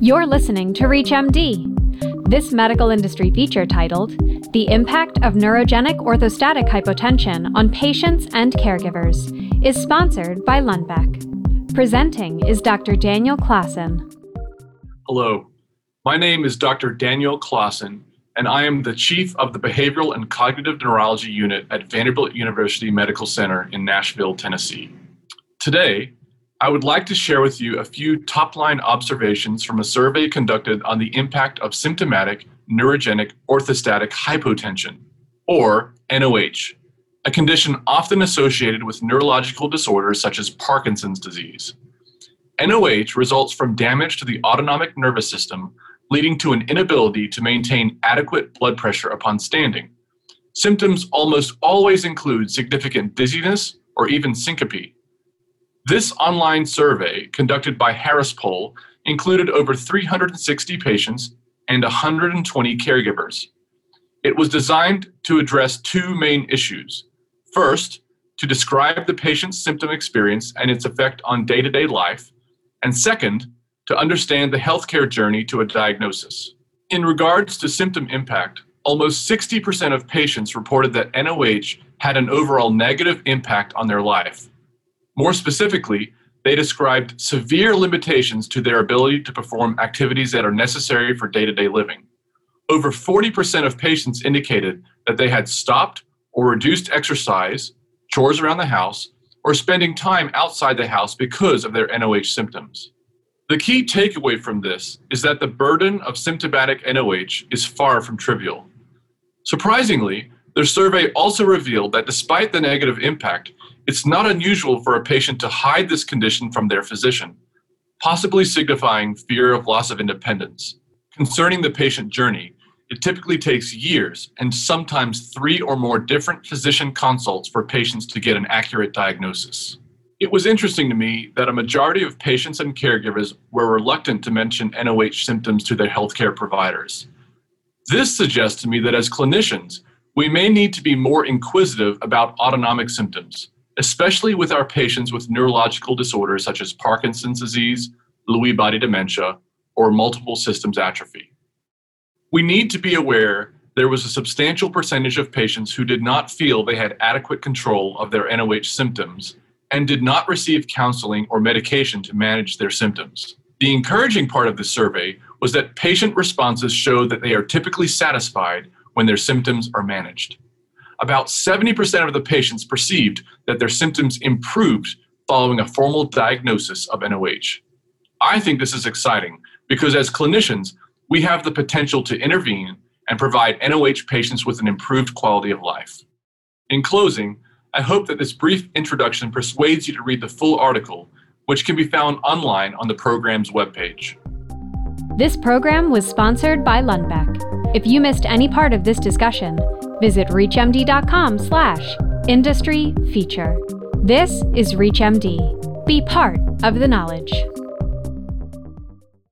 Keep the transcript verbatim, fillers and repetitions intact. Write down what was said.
You're listening to ReachMD. This medical industry feature titled, The Impact of Neurogenic Orthostatic Hypotension on Patients and Caregivers, is sponsored by Lundbeck. Presenting is Doctor Daniel Claassen. Hello, my name is Doctor Daniel Claassen, and I am the Chief of the Behavioral and Cognitive Neurology Unit at Vanderbilt University Medical Center in Nashville, Tennessee. Today, I would like to share with you a few top-line observations from a survey conducted on the impact of symptomatic neurogenic orthostatic hypotension, or N O H, a condition often associated with neurological disorders such as Parkinson's disease. N O H results from damage to the autonomic nervous system, leading to an inability to maintain adequate blood pressure upon standing. Symptoms almost always include significant dizziness or even syncope. This online survey, conducted by Harris Poll, included over three hundred sixty patients and one hundred twenty caregivers. It was designed to address two main issues. First, to describe the patient's symptom experience and its effect on day-to-day life, and second, to understand the healthcare journey to a diagnosis. In regards to symptom impact, almost sixty percent of patients reported that N O H had an overall negative impact on their life. More specifically, they described severe limitations to their ability to perform activities that are necessary for day-to-day living. Over forty percent of patients indicated that they had stopped or reduced exercise, chores around the house, or spending time outside the house because of their N O H symptoms. The key takeaway from this is that the burden of symptomatic N O H is far from trivial. Surprisingly, their survey also revealed that despite the negative impact, it's not unusual for a patient to hide this condition from their physician, possibly signifying fear of loss of independence. Concerning the patient journey, it typically takes years and sometimes three or more different physician consults for patients to get an accurate diagnosis. It was interesting to me that a majority of patients and caregivers were reluctant to mention N O H symptoms to their healthcare providers. This suggests to me that as clinicians, we may need to be more inquisitive about autonomic symptoms, especially with our patients with neurological disorders such as Parkinson's disease, Lewy body dementia, or multiple systems atrophy. We need to be aware there was a substantial percentage of patients who did not feel they had adequate control of their N O H symptoms and did not receive counseling or medication to manage their symptoms. The encouraging part of the survey was that patient responses show that they are typically satisfied when their symptoms are managed. About seventy percent of the patients perceived that their symptoms improved following a formal diagnosis of N O H. I think this is exciting because as clinicians, we have the potential to intervene and provide N O H patients with an improved quality of life. In closing, I hope that this brief introduction persuades you to read the full article, which can be found online on the program's webpage. This program was sponsored by Lundbeck. If you missed any part of this discussion, visit reachmd.com slash industry feature. This is ReachMD. Be part of the knowledge.